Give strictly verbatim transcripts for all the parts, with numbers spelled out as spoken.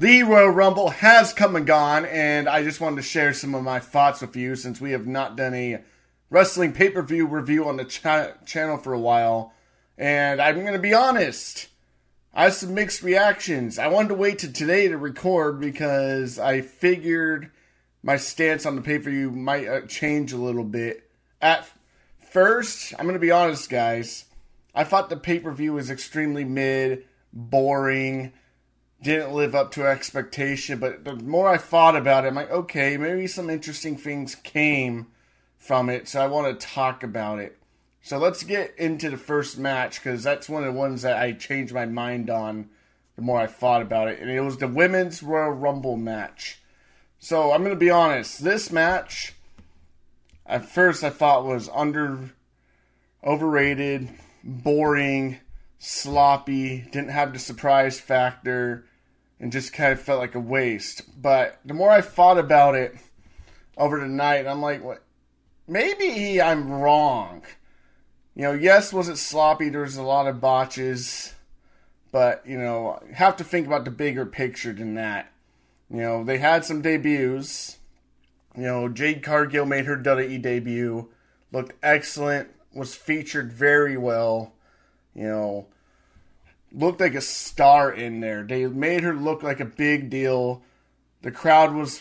The Royal Rumble has come and gone, and I just wanted to share some of my thoughts with you since we have not done a wrestling pay-per-view review on the ch- channel for a while. And I'm going to be honest, I have some mixed reactions. I wanted to wait till today to record because I figured my stance on the pay-per-view might uh, change a little bit. At first, I'm going to be honest, guys, I thought the pay-per-view was extremely mid, boring, didn't live up to expectation, but the more I thought about it, I'm like, okay, maybe some interesting things came from it, so I want to talk about it. So let's get into the first match, because that's one of the ones that I changed my mind on the more I thought about it, and it was the Women's Royal Rumble match. So I'm going to be honest, this match, at first I thought was under, overrated, boring, sloppy, didn't have the surprise factor, and just kind of felt like a waste. But the more I thought about it over the night, I'm like, what? Maybe I'm wrong. You know, yes, was it sloppy? There's a lot of botches. But, you know, have to think about the bigger picture than that. You know, they had some debuts. You know, Jade Cargill made her W W E debut. Looked excellent. Was featured very well. You know, looked like a star in there. They made her look like a big deal. The crowd was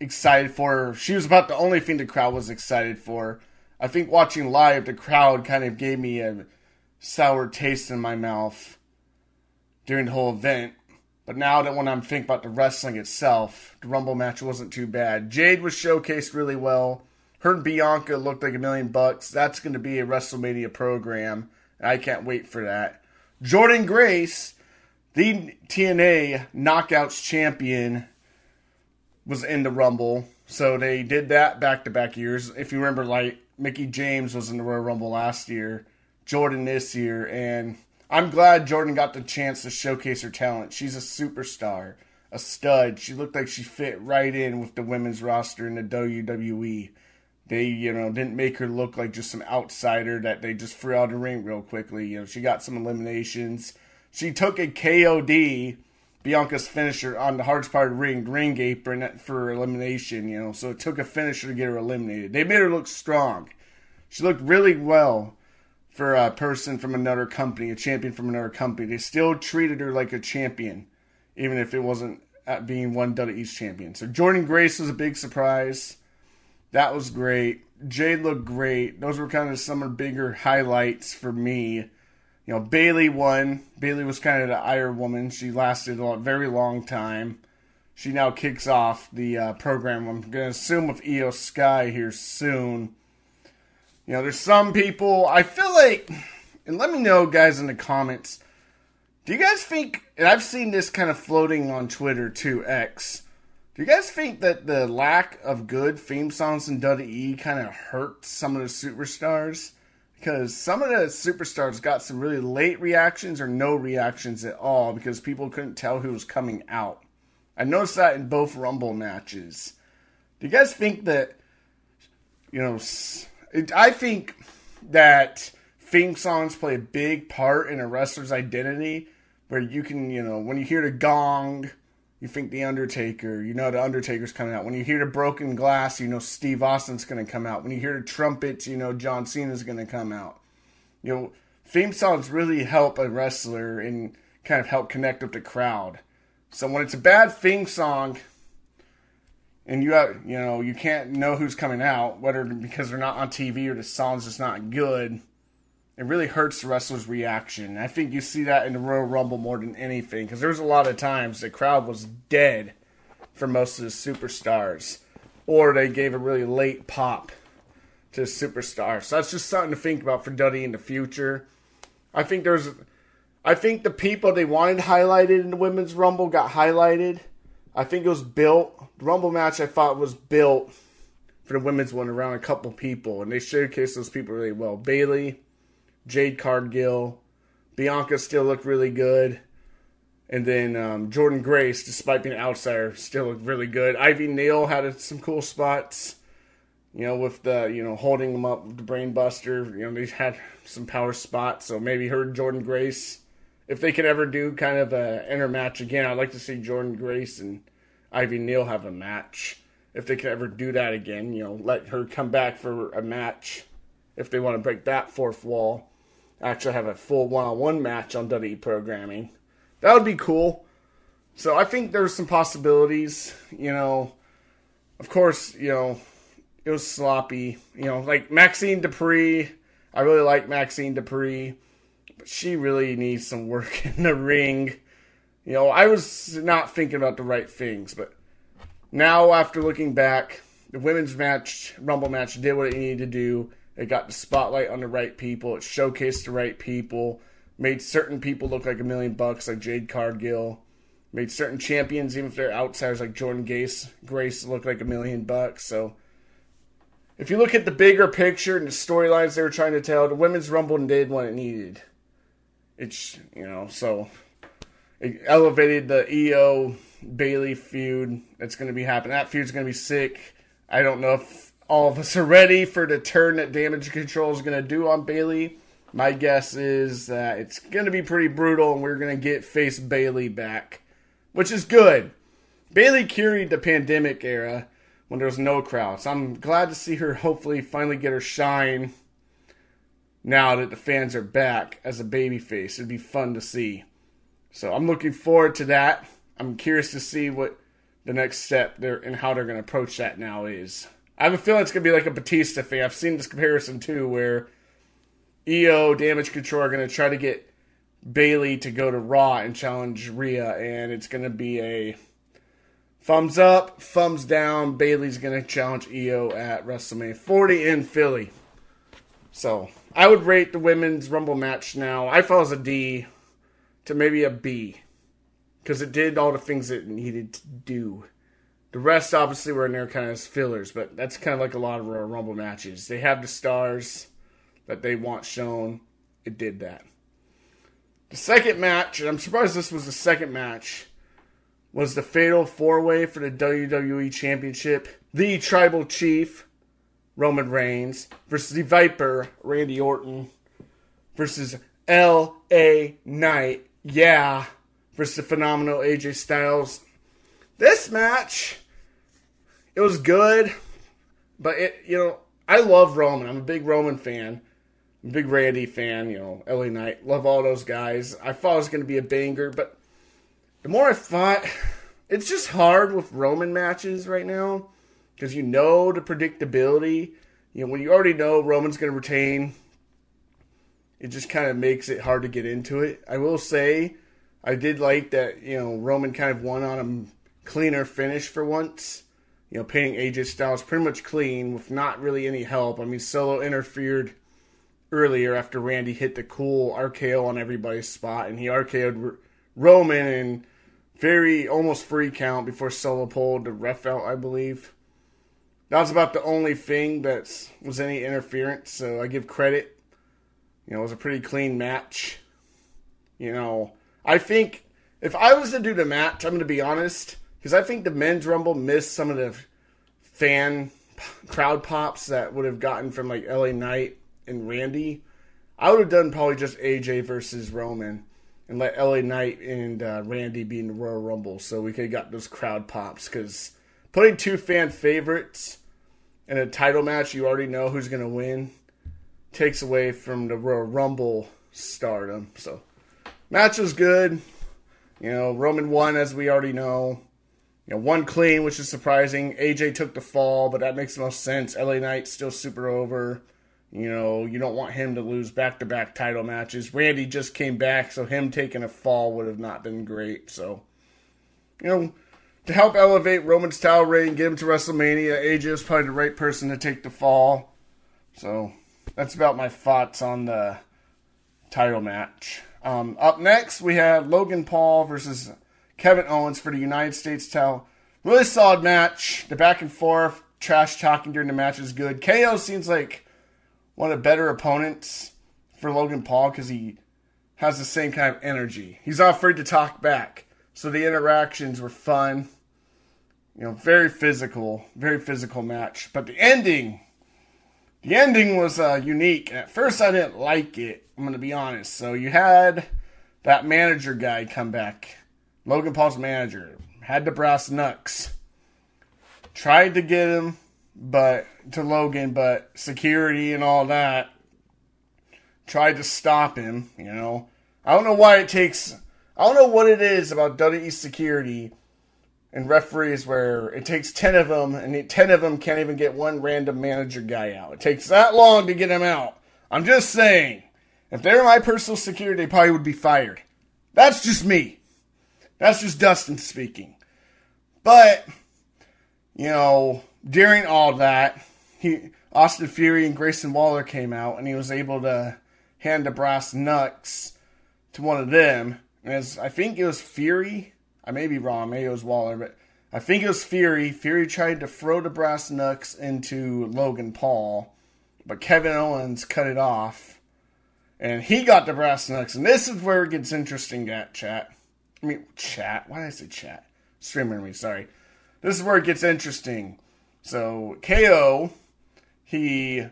excited for her. She was about the only thing the crowd was excited for. I think watching live, the crowd kind of gave me a sour taste in my mouth during the whole event. But now that when I'm thinking about the wrestling itself, the Rumble match wasn't too bad. Jade was showcased really well. Her and Bianca looked like a million bucks. That's going to be a WrestleMania program. I can't wait for that. Jordynne Grace, the T N A Knockouts champion, was in the Rumble. So they did that back-to-back years. If you remember, like, Mickie James was in the Royal Rumble last year. Jordynne this year. And I'm glad Jordynne got the chance to showcase her talent. She's a superstar. A stud. She looked like she fit right in with the women's roster in the W W E. They, you know, didn't make her look like just some outsider that they just threw out of the ring real quickly. You know, she got some eliminations. She took a K O D, Bianca's finisher, on the hardest part of the ring, ring apron for elimination, you know. So it took a finisher to get her eliminated. They made her look strong. She looked really well for a person from another company, a champion from another company. They still treated her like a champion, even if it wasn't at being one W W E's champion. So Jordynne Grace was a big surprise. That was great. Jade looked great. Those were kind of some of the bigger highlights for me. You know, Bayley won. Bayley was kind of the Iron Woman. She lasted a very long time. She now kicks off the uh, program, I'm going to assume, with Iyo Sky here soon. You know, there's some people, I feel like, and let me know, guys, in the comments. Do you guys think, and I've seen this kind of floating on Twitter too, X, do you guys think that the lack of good theme songs in W W E kind of hurt some of the superstars? Because some of the superstars got some really late reactions or no reactions at all because people couldn't tell who was coming out. I noticed that in both Rumble matches. Do you guys think that, you know, it, I think that theme songs play a big part in a wrestler's identity where you can, you know, when you hear the gong, you think The Undertaker, you know The Undertaker's coming out. When you hear the broken glass, you know Steve Austin's going to come out. When you hear the trumpets, you know John Cena's going to come out. You know, theme songs really help a wrestler and kind of help connect with the crowd. So when it's a bad theme song and you have, you know, you can't know who's coming out, whether because they're not on T V or the song's just not good, it really hurts the wrestler's reaction. I think you see that in the Royal Rumble more than anything. Because there's a lot of times the crowd was dead for most of the superstars. Or they gave a really late pop to the superstars. So that's just something to think about for W W E in the future. I think there's, I think the people they wanted highlighted in the Women's Rumble got highlighted. I think it was built. The Rumble match I thought was built for the women's one around a couple people. And they showcased those people really well. Bayley, Jade Cargill, Bianca still looked really good. And then um, Jordynne Grace, despite being an outsider, still looked really good. Ivy Neal had a, some cool spots, you know, with the, you know, holding them up with the brain buster. You know, they had some power spots. So maybe her and Jordynne Grace if they could ever do kind of a intermatch again, I'd like to see Jordynne Grace and Ivy Neal have a match. If they could ever do that again, you know, let her come back for a match. If they want to break that fourth wall, actually have a full one-on-one match on W W E programming. That would be cool. So I think there's some possibilities, you know. Of course, you know, it was sloppy. You know, like Maxxine Dupri. I really like Maxxine Dupri. But she really needs some work in the ring. You know, I was not thinking about the right things. But now, after looking back, the women's match, Rumble match, did what it needed to do. It got the spotlight on the right people. It showcased the right people. Made certain people look like a million bucks, like Jade Cargill. Made certain champions, even if they're outsiders, like Jordynne Grace, Grace look like a million bucks. So, if you look at the bigger picture and the storylines they were trying to tell, the women's Rumble did what it needed. It's, you know, so it elevated the Iyo Bayley feud that's going to be happening. That feud's going to be sick. I don't know if all of us are ready for the turn that Damage Control is going to do on Bayley. My guess is that it's going to be pretty brutal, and we're going to get face Bayley back, which is good. Bayley carried the pandemic era when there was no crowds. I'm glad to see her hopefully finally get her shine now that the fans are back as a babyface. It'd be fun to see. So I'm looking forward to that. I'm curious to see what the next step there and how they're going to approach that now is. I have a feeling it's going to be like a Batista thing. I've seen this comparison too where Iyo, Damage Control are going to try to get Bayley to go to Raw and challenge Rhea, and it's going to be a thumbs up, thumbs down. Bayley's going to challenge Iyo at WrestleMania forty in Philly. So I would rate the women's Rumble match now. I felt as a D to maybe a B because it did all the things it needed to do. The rest obviously were in there kind of as fillers, but that's kind of like a lot of Royal Rumble matches. They have the stars that they want shown. It did that. The second match, and I'm surprised this was the second match, was the fatal four-way for the W W E Championship. The Tribal Chief, Roman Reigns, versus the Viper, Randy Orton, versus L A. Knight, yeah, versus the phenomenal A J Styles. This match, it was good, but it, you know, I love Roman. I'm a big Roman fan. I'm a big Randy fan, you know, L A. Knight. Love all those guys. I thought it was going to be a banger, but the more I thought, it's just hard with Roman matches right now because you know the predictability. You know, when you already know Roman's going to retain, it just kind of makes it hard to get into it. I will say I did like that, you know, Roman kind of won on a cleaner finish for once. You know, painting A J Styles pretty much clean with not really any help. I mean, Solo interfered earlier after Randy hit the cool R K O on everybody's spot, and he R K O'd Roman in very almost free count before Solo pulled the ref out, I believe. That was about the only thing that was any interference, so I give credit. You know, it was a pretty clean match. You know, I think if I was to do the match, I'm going to be honest, because I think the men's Rumble missed some of the fan crowd pops that would have gotten from like L A. Knight and Randy. I would have done probably just A J versus Roman and let L A. Knight and uh, Randy be in the Royal Rumble so we could have got those crowd pops. Because putting two fan favorites in a title match, you already know who's going to win, takes away from the Royal Rumble stardom. So, match was good. You know, Roman won, as we already know. You know, one clean, which is surprising. A J took the fall, but that makes the most sense. L A. Knight's still super over. You know, you don't want him to lose back-to-back title matches. Randy just came back, so him taking a fall would have not been great. So, you know, to help elevate Roman's title reign, get him to WrestleMania, A J is probably the right person to take the fall. So, that's about my thoughts on the title match. Um, up next, we have Logan Paul versus Kevin Owens for the United States title. Really solid match. The back and forth, trash talking during the match is good. K O seems like one of the better opponents for Logan Paul because he has the same kind of energy. He's not afraid to talk back. So the interactions were fun. You know, very physical, very physical match. But the ending, the ending was uh, unique. At first I didn't like it, I'm going to be honest. So you had that manager guy come back. Logan Paul's manager. Had the brass knucks. Tried to get him but to Logan, but security and all that tried to stop him, you know. I don't know why it takes... I don't know what it is about W W E security and referees where it takes ten of them, and ten of them can't even get one random manager guy out. It takes that long to get him out. I'm just saying, if they were my personal security, they probably would be fired. That's just me. That's just Dustin speaking. But, you know, during all that, he Austin Fury and Grayson Waller came out, and he was able to hand the brass knucks to one of them. And as I think it was Fury... I may be wrong, maybe it was Waller, but I think it was Fury. Fury tried to throw the brass knucks into Logan Paul, but Kevin Owens cut it off, and he got the brass knucks. And this is where it gets interesting at, chat. I mean, chat? Why did I say chat? Streamer me, sorry. This is where it gets interesting. So, K O, he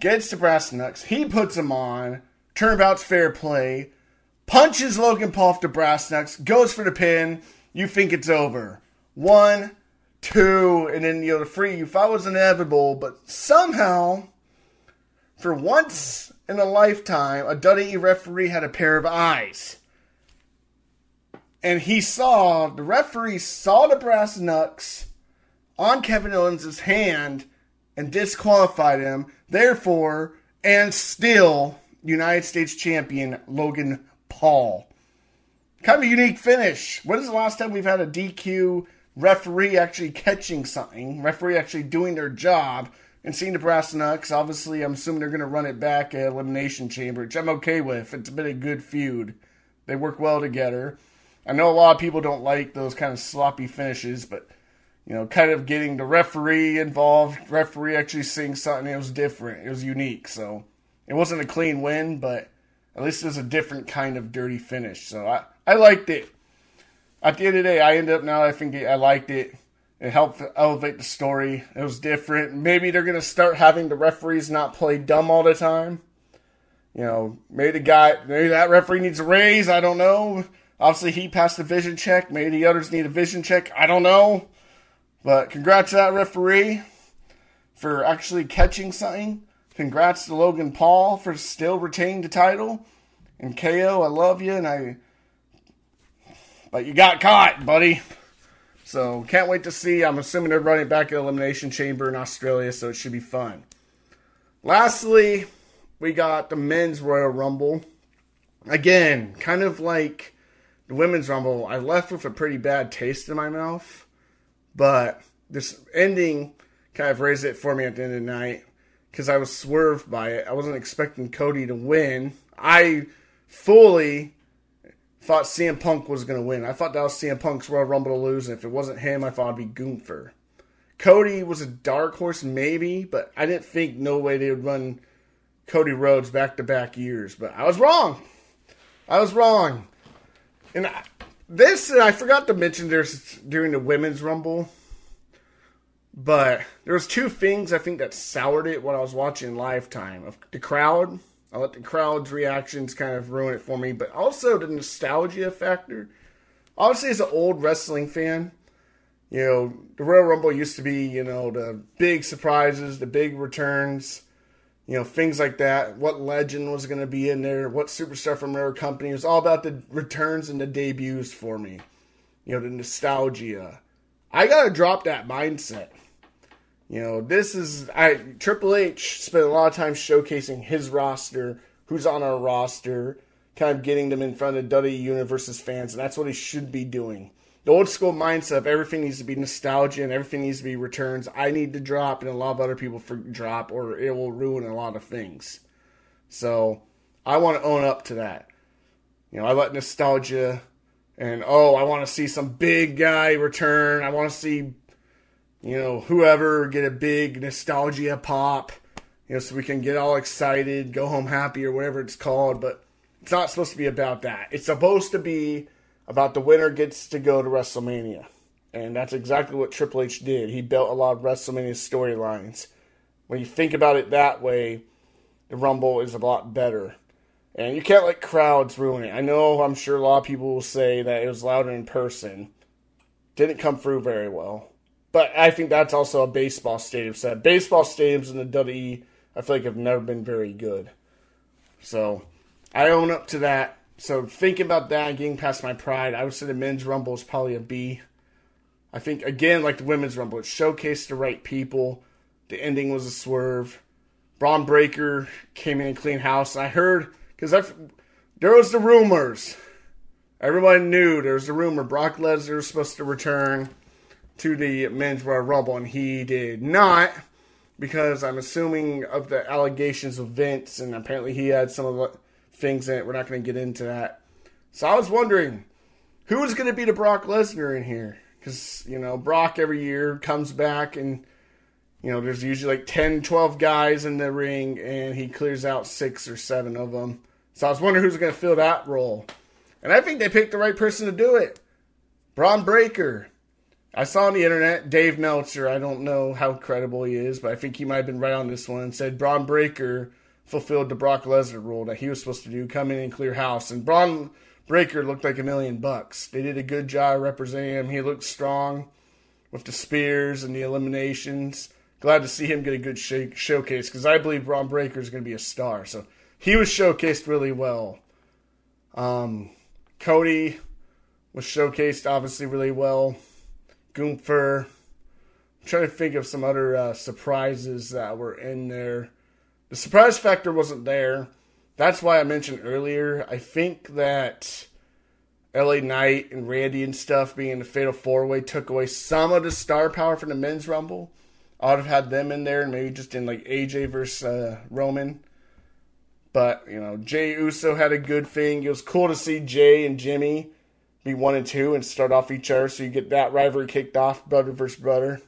gets the brass knucks, he puts them on, turnabout's fair play, punches Logan Paul off the brass knucks, goes for the pin, you think it's over. One, two, and then, you know, the three, you thought was inevitable, but somehow, for once in a lifetime, a W W E referee had a pair of eyes. And he saw, the referee saw the brass knucks on Kevin Owens' hand and disqualified him, therefore, and still, United States champion Logan Paul. Kind of a unique finish. When is the last time we've had a D Q referee actually catching something? Referee actually doing their job and seeing the brass knucks. Obviously, I'm assuming they're going to run it back at Elimination Chamber, which I'm okay with. It's been a good feud. They work well together. I know a lot of people don't like those kind of sloppy finishes, but, you know, kind of getting the referee involved, referee actually seeing something, it was different. It was unique. So it wasn't a clean win, but at least it was a different kind of dirty finish. So I, I liked it. At the end of the day, I ended up now I think I liked it. It helped elevate the story. It was different. Maybe they're going to start having the referees not play dumb all the time. You know, maybe the guy, maybe that referee needs a raise. I don't know. Obviously, he passed the vision check. Maybe the others need a vision check. I don't know. But congrats to that referee for actually catching something. Congrats to Logan Paul for still retaining the title. And K O, I love you, and I, but you got caught, buddy. So, can't wait to see. I'm assuming they're running back at Elimination Chamber in Australia, so it should be fun. Lastly, we got the Men's Royal Rumble. Again, kind of like the Women's Rumble, I left with a pretty bad taste in my mouth. But this ending kind of raised it for me at the end of the night, because I was swerved by it. I wasn't expecting Cody to win. I fully thought C M Punk was going to win. I thought that was C M Punk's Royal Rumble to lose, and if it wasn't him, I thought it would be Gunther. Cody was a dark horse, maybe, but I didn't think no way they would run Cody Rhodes back-to-back years. But I was wrong. I was wrong. And I, this, and I forgot to mention this during the Women's Rumble, but there was two things I think that soured it when I was watching Lifetime. The crowd, I let the crowd's reactions kind of ruin it for me, but also the nostalgia factor. Obviously, as an old wrestling fan, you know, the Royal Rumble used to be, you know, the big surprises, the big returns, you know, things like that. What legend was going to be in there, what superstar from their company. It was all about the returns and the debuts for me. You know, the nostalgia. I got to drop that mindset. You know, this is, I Triple H spent a lot of time showcasing his roster, who's on our roster, kind of getting them in front of W W E Universe's fans, and that's what he should be doing. The old school mindset of everything needs to be nostalgia and everything needs to be returns. I need to drop, and a lot of other people for drop, or it will ruin a lot of things. So, I want to own up to that. You know, I let nostalgia, and, oh, I want to see some big guy return. I want to see, you know, whoever get a big nostalgia pop, you know, so we can get all excited, go home happy or whatever it's called. But it's not supposed to be about that. It's supposed to be about the winner gets to go to WrestleMania. And that's exactly what Triple H did. He built a lot of WrestleMania storylines. When you think about it that way, the Rumble is a lot better. And you can't let crowds ruin it. I know, I'm sure a lot of people will say that it was louder in person. Didn't come through very well. But I think that's also a baseball stadium set. Baseball stadiums in the W W E, I feel like, have never been very good. So, I own up to that. So, thinking about that and getting past my pride, I would say the men's Rumble is probably a B. I think, again, like the women's Rumble, it showcased the right people. The ending was a swerve. Bron Breakker came in and cleaned house. I heard, because there was the rumors. Everyone knew there was the rumor Brock Lesnar was supposed to return to the men's Royal Rumble, and he did not, because I'm assuming of the allegations of Vince, and apparently he had some of the things in it. We're not going to get into that. So I was wondering, who is going to be the Brock Lesnar in here? Because, you know, Brock every year comes back, and, you know, there's usually like ten, twelve guys in the ring, and he clears out six or seven of them. So I was wondering who's going to fill that role. And I think they picked the right person to do it. Bron Breakker. I saw on the internet, Dave Meltzer, I don't know how credible he is, but I think he might have been right on this one, said Bron Breakker fulfilled the Brock Lesnar role that he was supposed to do, come in and clear house. And Bron Breakker looked like a million bucks. They did a good job representing him. He looked strong with the spears and the eliminations. Glad to see him get a good sh- showcase, because I believe Bron Breakker is going to be a star. So he was showcased really well. Um, Cody was showcased obviously really well. Gunther. I'm trying to think of some other uh, surprises that were in there. The surprise factor wasn't there. That's why I mentioned earlier, I think that L A. Knight and Randy and stuff being in the Fatal four-way took away some of the star power from the men's Rumble. I would have had them in there and maybe just in like A J versus uh, Roman. But, you know, Jay Uso had a good thing. It was cool to see Jay and Jimmy be one and two and start off each other, so you get that rivalry kicked off, brother versus brother.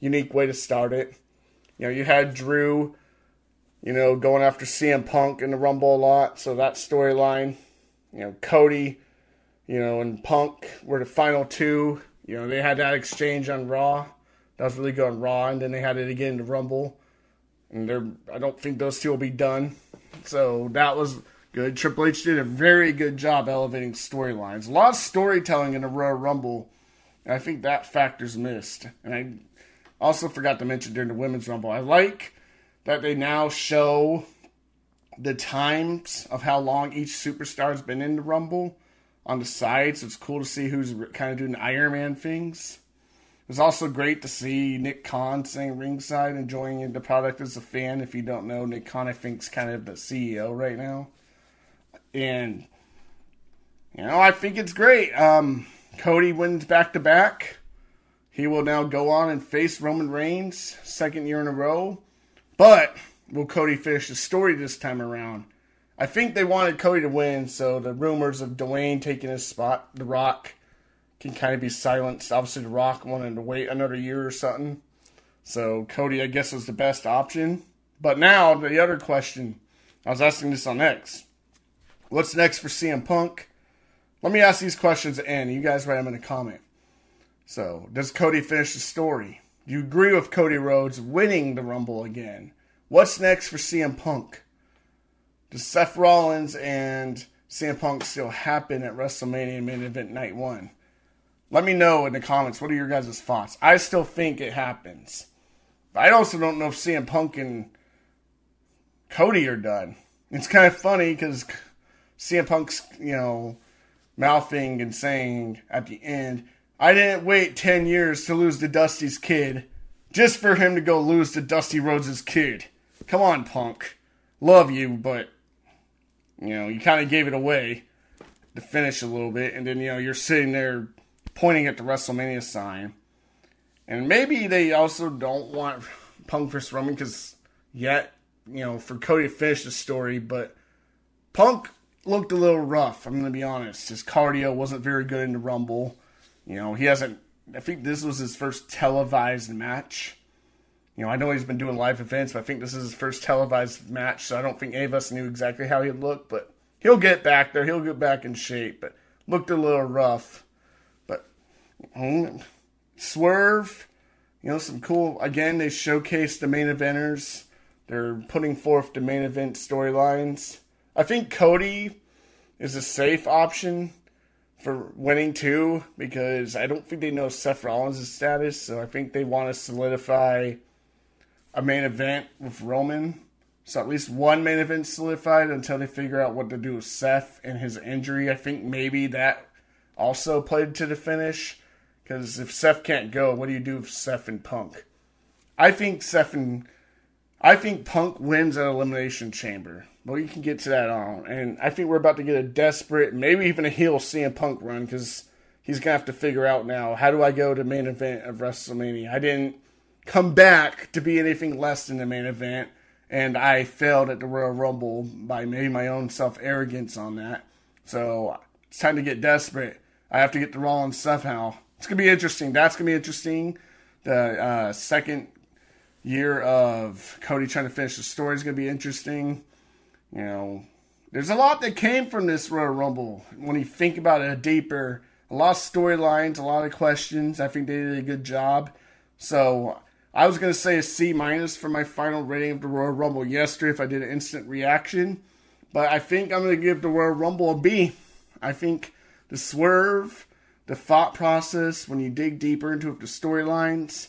Unique way to start it. You know, you had Drew, you know, going after C M Punk in the Rumble a lot, so that storyline. You know, Cody, you know, and Punk were the final two. You know, they had that exchange on Raw. That was really good on Raw, and then they had it again in the Rumble. And they're, I don't think those two will be done. So that was good. Triple H did a very good job elevating storylines. A lot of storytelling in the Royal Rumble, and I think that factor's missed. And I also forgot to mention during the Women's Rumble, I like that they now show the times of how long each superstar's been in the Rumble on the side, so it's cool to see who's kind of doing the Iron Man things. It was also great to see Nick Khan sitting ringside, enjoying the product as a fan. If you don't know, Nick Khan, I think, is kind of the C E O right now. And, you know, I think it's great. Um, Cody wins back-to-back. He will now go on and face Roman Reigns, second year in a row. But will Cody finish the story this time around? I think they wanted Cody to win, so the rumors of Dwayne taking his spot, The Rock, can kind of be silenced. Obviously, The Rock wanted to wait another year or something. So Cody, I guess, was the best option. But now, the other question, I was asking this on X. What's next for C M Punk? Let me ask these questions at the end. You guys write them in a comment. So, does Cody finish the story? Do you agree with Cody Rhodes winning the Rumble again? What's next for C M Punk? Does Seth Rollins and C M Punk still happen at WrestleMania Main Event Night one? Let me know in the comments. What are your guys' thoughts? I still think it happens. But I also don't know if C M Punk and Cody are done. It's kind of funny because C M Punk's, you know, mouthing and saying at the end, I didn't wait ten years to lose to Dusty's kid just for him to go lose to Dusty Rhodes' kid. Come on, Punk. Love you, but, you know, you kind of gave it away to finish a little bit. And then, you know, you're sitting there pointing at the WrestleMania sign. And maybe they also don't want Punk versus Roman because yet, you know, for Cody to finish the story, but Punk looked a little rough, I'm going to be honest. His cardio wasn't very good in the Rumble. You know, he hasn't, I think this was his first televised match. You know, I know he's been doing live events, but I think this is his first televised match, so I don't think any of us knew exactly how he'd look, but he'll get back there. He'll get back in shape, but looked a little rough. But mm, Swerve, you know, some cool, again, they showcased the main eventers. They're putting forth the main event storylines. I think Cody is a safe option for winning two, because I don't think they know Seth Rollins' status, so I think they want to solidify a main event with Roman. So at least one main event solidified until they figure out what to do with Seth and his injury. I think maybe that also played to the finish, because if Seth can't go, what do you do with Seth and Punk? I think Seth and I think Punk wins at Elimination Chamber. Well, you can get to that on. And I think we're about to get a desperate, maybe even a heel C M Punk run, because he's going to have to figure out now, how do I go to main event of WrestleMania? I didn't come back to be anything less than the main event, and I failed at the Royal Rumble by maybe my own self-arrogance on that. So it's time to get desperate. I have to get the Rollins somehow. It's going to be interesting. That's going to be interesting. The uh, second year of Cody trying to finish the story is going to be interesting. You know, there's a lot that came from this Royal Rumble. When you think about it deeper, a lot of storylines, a lot of questions. I think they did a good job. So I was going to say a C minus for my final rating of the Royal Rumble yesterday if I did an instant reaction. But I think I'm going to give the Royal Rumble a B. I think the swerve, the thought process, when you dig deeper into it, the storylines,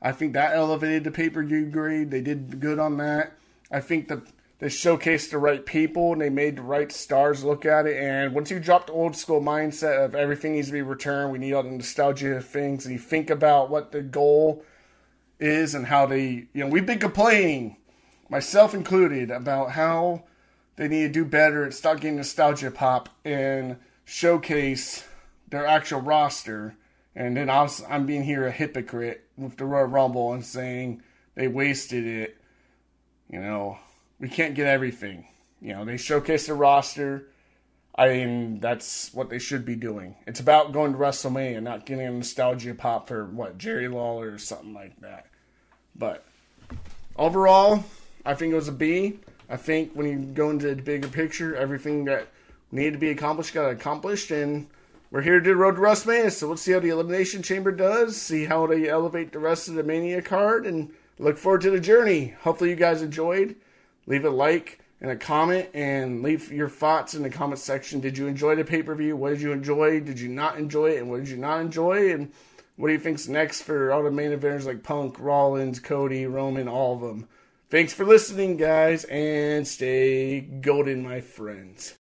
I think that elevated the pay-per-view grade. They did good on that. I think the They showcased the right people, and they made the right stars look at it. And once you drop the old school mindset of everything needs to be returned, we need all the nostalgia things, and you think about what the goal is and how they, you know, we've been complaining, myself included, about how they need to do better at stop getting nostalgia pop and showcase their actual roster. And then I was, I'm being here a hypocrite with the Royal Rumble and saying they wasted it, you know. We can't get everything. You know, they showcase the roster. I mean, that's what they should be doing. It's about going to WrestleMania, not getting a nostalgia pop for, what, Jerry Lawler or something like that. But overall, I think it was a B. I think when you go into the bigger picture, everything that needed to be accomplished got accomplished. And we're here to do the Road to WrestleMania. So let's see how the Elimination Chamber does. See how they elevate the rest of the Mania card. And look forward to the journey. Hopefully you guys enjoyed. Leave a like and a comment, and leave your thoughts in the comment section. Did you enjoy the pay-per-view? What did you enjoy? Did you not enjoy it? And what did you not enjoy? And what do you think's next for all the main eventers like Punk, Rollins, Cody, Roman, all of them? Thanks for listening, guys, and stay golden, my friends.